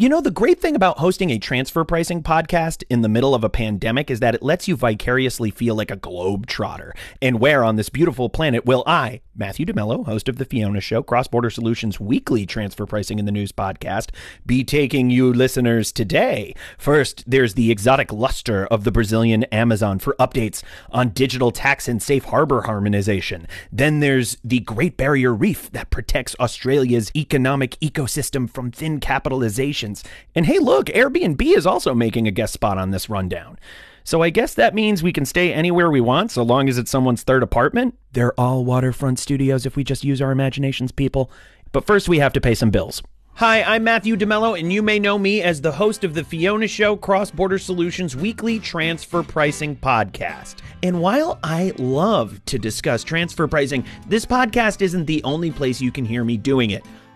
You know, the great thing about hosting a transfer pricing podcast in the middle of a pandemic is that it lets you vicariously feel like a globetrotter. And where on this beautiful planet will I, Matthew DeMello, host of The Fiona Show, Cross-Border Solutions' weekly Transfer Pricing in the News podcast, be taking you listeners today? First, there's the exotic luster of the Brazilian Amazon for updates on digital tax and safe harbor harmonization. Then there's the Great Barrier Reef that protects Australia's economic ecosystem from thin capitalizations. And hey, look, Airbnb is also making a guest spot on this rundown. So I guess that means we can stay anywhere we want, so long as it's someone's third apartment. They're all waterfront studios if we just use our imaginations, people. But first, we have to pay some bills. Hi, I'm Matthew DeMello, and you may know me as the host of The Fiona Show, Cross-Border Solutions' weekly transfer pricing podcast. And while I love to discuss transfer pricing, this podcast isn't the only place you can hear me doing it.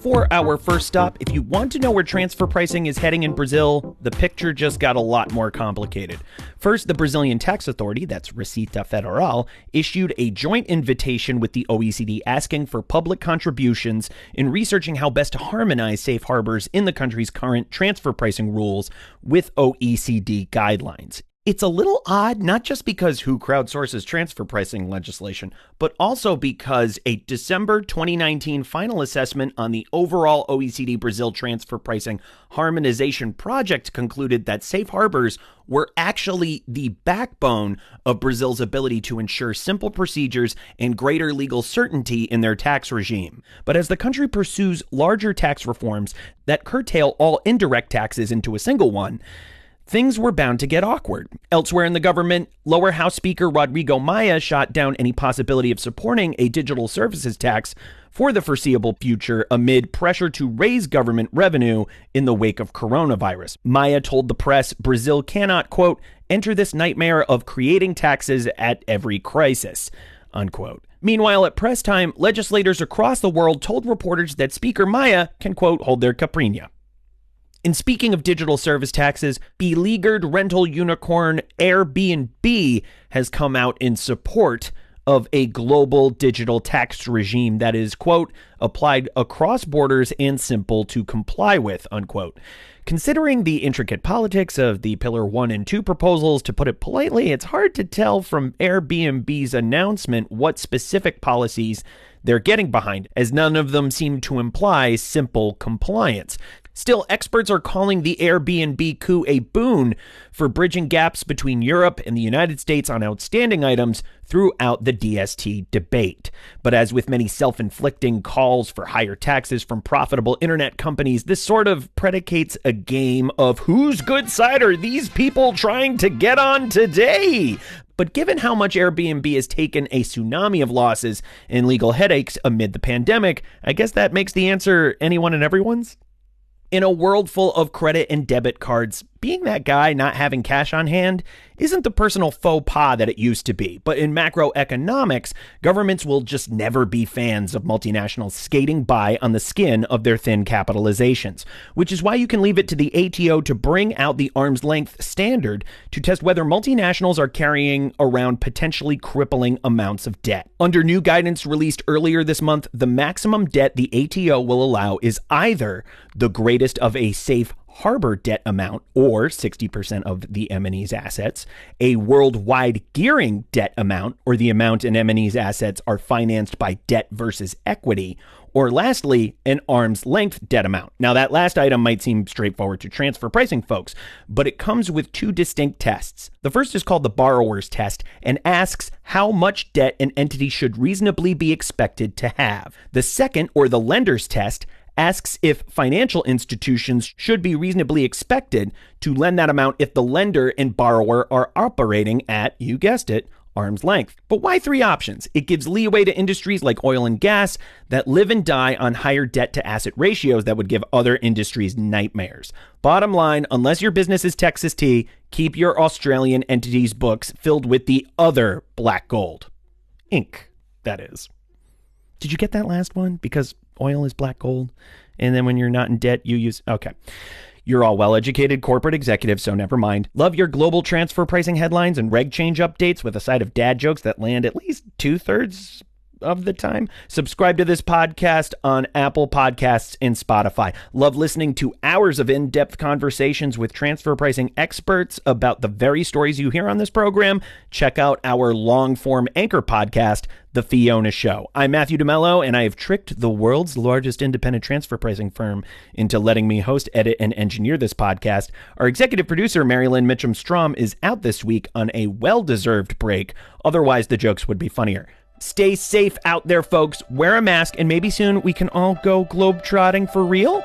For our first stop, if you want to know where transfer pricing is heading in Brazil, the picture just got a lot more complicated. First, the Brazilian tax authority, that's Receita Federal, issued a joint invitation with the OECD asking for public contributions in researching how best to harmonize safe harbors in the country's current transfer pricing rules with OECD guidelines. It's a little odd, not just because WHO crowdsources transfer pricing legislation, but also because a December 2019 final assessment on the overall OECD Brazil transfer pricing harmonization project concluded that safe harbors were actually the backbone of Brazil's ability to ensure simple procedures and greater legal certainty in their tax regime. But as the country pursues larger tax reforms that curtail all indirect taxes into a single one, things were bound to get awkward. Elsewhere in the government, lower house speaker Rodrigo Maia shot down any possibility of supporting a digital services tax for the foreseeable future amid pressure to raise government revenue in the wake of coronavirus. Maia told the press Brazil cannot, quote, enter this nightmare of creating taxes at every crisis, unquote. Meanwhile, at press time, legislators across the world told reporters that Speaker Maia can, quote, hold their caipirinha. And speaking of digital service taxes, beleaguered rental unicorn Airbnb has come out in support of a global digital tax regime that is, quote, applied across borders and simple to comply with, unquote. Considering the intricate politics of the Pillar 1 and 2 proposals, to put it politely, it's hard to tell from Airbnb's announcement what specific policies they're getting behind, as none of them seem to imply simple compliance. Still, experts are calling the Airbnb coup a boon for bridging gaps between Europe and the United States on outstanding items throughout the DST debate. But as with many self-inflicting calls for higher taxes from profitable internet companies, this sort of predicates a game of whose good side are these people trying to get on today? But given how much Airbnb has taken a tsunami of losses and legal headaches amid the pandemic, I guess that makes the answer anyone and everyone's? In a world full of credit and debit cards, being that guy not having cash on hand isn't the personal faux pas that it used to be. But in macroeconomics, governments will just never be fans of multinationals skating by on the skin of their thin capitalizations, which is why you can leave it to the ATO to bring out the arm's length standard to test whether multinationals are carrying around potentially crippling amounts of debt. Under new guidance released earlier this month, the maximum debt the ATO will allow is either the greatest of a safe harbor debt amount, or 60% of the M&E's assets, a worldwide gearing debt amount, or the amount in M&E's assets are financed by debt versus equity, Or lastly, an arm's length debt amount. Now, that last item might seem straightforward to transfer pricing folks, but it comes with two distinct tests. The first is called the borrower's test and asks how much debt an entity should reasonably be expected to have. The second, or the lender's test, asks if financial institutions should be reasonably expected to lend that amount if the lender and borrower are operating at, you guessed it, arm's length. But why three options? It gives leeway to industries like oil and gas that live and die on higher debt to asset ratios that would give other industries nightmares. Bottom line, unless your business is Texas tea, keep your Australian entity's books filled with the other black gold. Ink, that is. Did you get that last one? Because oil is black gold. And then when you're not in debt, you use... Okay. You're all well-educated corporate executives, so never mind. Love your global transfer pricing headlines and reg change updates with a side of dad jokes that land at least two-thirds of the time? Subscribe to this podcast on Apple Podcasts and Spotify. Love listening to hours of in-depth conversations with transfer pricing experts about the very stories you hear on this program. Check out our long-form anchor podcast, The Fiona Show. I'm Matthew DeMello, and I have tricked the world's largest independent transfer pricing firm into letting me host, edit, and engineer this podcast. Our executive producer, Marilyn Mitchum Strom, is out this week on a well-deserved break. Otherwise, the jokes would be funnier. Stay safe out there, folks. Wear a mask, and maybe soon we can all go globetrotting for real.